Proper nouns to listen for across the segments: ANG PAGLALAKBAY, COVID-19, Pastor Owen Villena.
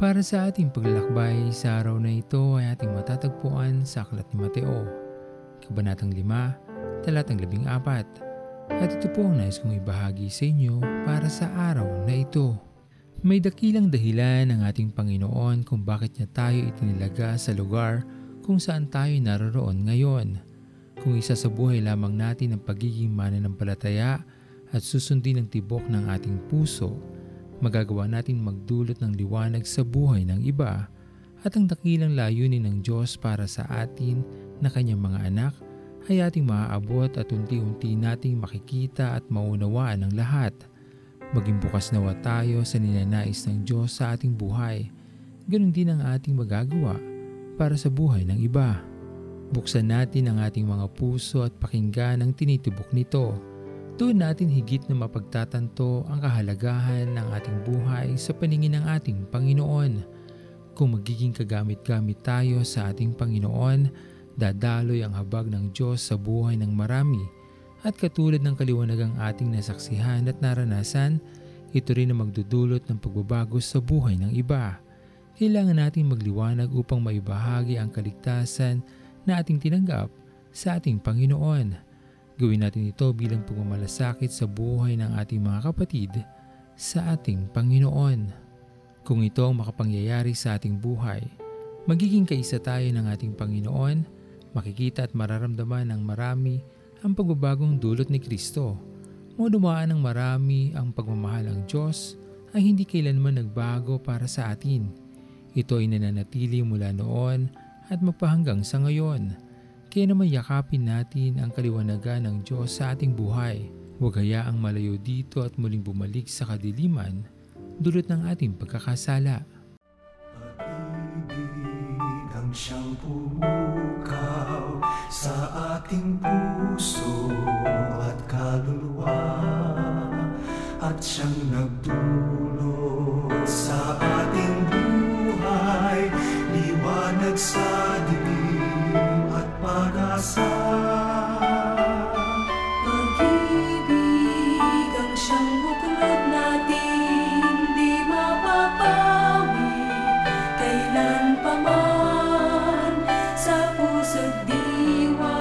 Para sa ating paglalakbay sa araw na ito ay ating matatagpuan sa Aklat ni Mateo, Kabanatang 5, Talatang 14. At ito po ang nais kong ibahagi sa inyo para sa araw na ito. May dakilang dahilan ang ating Panginoon kung bakit niya tayo itinilaga sa lugar kung saan tayo naroroon ngayon. Kung isa sa buhay lamang natin ang pagiging mananampalataya at susundin ang tibok ng ating puso, magagawa natin magdulot ng liwanag sa buhay ng iba at ang dakilang layunin ng Diyos para sa atin na kanyang mga anak ay ating maaabot at unti-unti nating makikita at maunawaan ng lahat. Maging bukas nawa tayo sa ninanais ng Diyos sa ating buhay. Ganun din ang ating magagawa para sa buhay ng iba. Buksan natin ang ating mga puso at pakinggan ang tinitibok nito. Doon natin higit na mapagtatanto ang kahalagahan ng ating buhay sa paningin ng ating Panginoon. Kung magiging kagamit-gamit tayo sa ating Panginoon, dadaloy ang habag ng Diyos sa buhay ng marami. At katulad ng kaliwanagang ating nasaksihan at naranasan, ito rin ang magdudulot ng pagbabago sa buhay ng iba. Kailangan nating magliwanag upang maibahagi ang kaligtasan na ating tinanggap sa ating Panginoon. Gawin natin ito bilang pagmamalasakit sa buhay ng ating mga kapatid sa ating Panginoon. Kung ito ang makapangyayari sa ating buhay, magiging kaisa tayo ng ating Panginoon, makikita at mararamdaman ng marami ang pagbabagong dulot ni Kristo. Madumaan ng marami ang pagmamahal ng Diyos ay hindi kailanman nagbago para sa atin. Ito ay nananatili mula noon at magpahanggang sa ngayon. Kaya naman yakapin natin ang kaliwanagan ng Diyos sa ating buhay. Huwag hayaang malayo dito at muling bumalik sa kadiliman dulot ng ating pagkakasala. Pag-ibig ang siyang pumukaw sa ating puso at kaluluwa, at siyang nagdulot sa ating buhay liwanag sa dilim pag-asa. Pag-ibig ang siyang buklat natin, di mapapawi kailan pa man sa puso't diwa.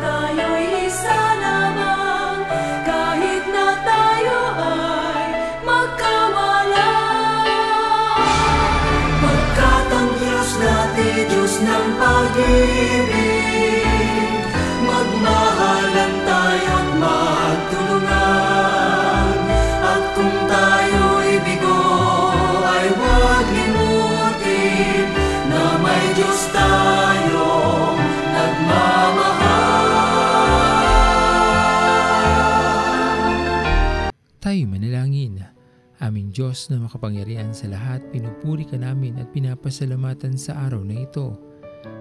Tayo'y isa lamang kahit na tayo ay magkawala. Pagkat ang Diyos natin, Diyos ng pag-ibig, mahalan tayo't magtulungan. At kung tayo'y bigo ay huwag limutin na may Diyos tayong nagmamahal. Tayo'y manalangin. Aming Diyos na makapangyarihan sa lahat, pinupuri ka namin at pinapasalamatan sa araw na ito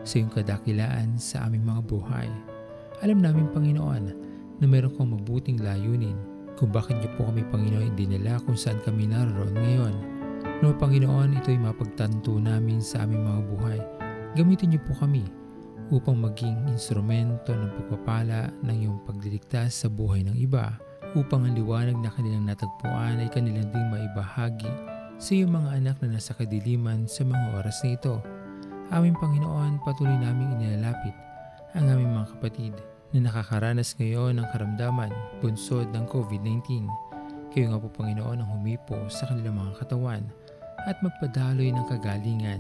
sa iyong kadakilaan sa aming mga buhay. Alam namin, Panginoon, na meron kang mabuting layunin kung bakit niyo po kami, Panginoon, dinala kung saan kami naroon ngayon. No, Panginoon, ito'y mapagtanto namin sa aming mga buhay. Gamitin niyo po kami upang maging instrumento ng pagpapala ng iyong pagliligtas sa buhay ng iba, upang ang liwanag na kanilang natagpuan ay kanilang ding maibahagi sa iyong mga anak na nasa kadiliman sa mga oras na ito. Aming Panginoon, patuloy naming inilalapit ang aming mga kapatid na nakakaranas ngayon ng karamdaman bunsod ng COVID-19. Kayo nga po, Panginoon, ang humipo sa kanilang mga katawan at magpadaloy ng kagalingan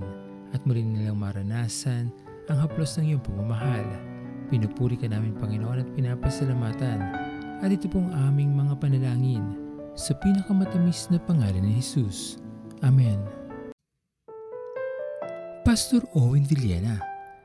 at muli nilang maranasan ang haplos ng iyong pagmamahal. Pinupuri ka namin, Panginoon, at pinapasalamatan. At ito pong aming mga panalangin sa pinakamatamis na pangalan ni Jesus. Amen. Pastor Owen Villena.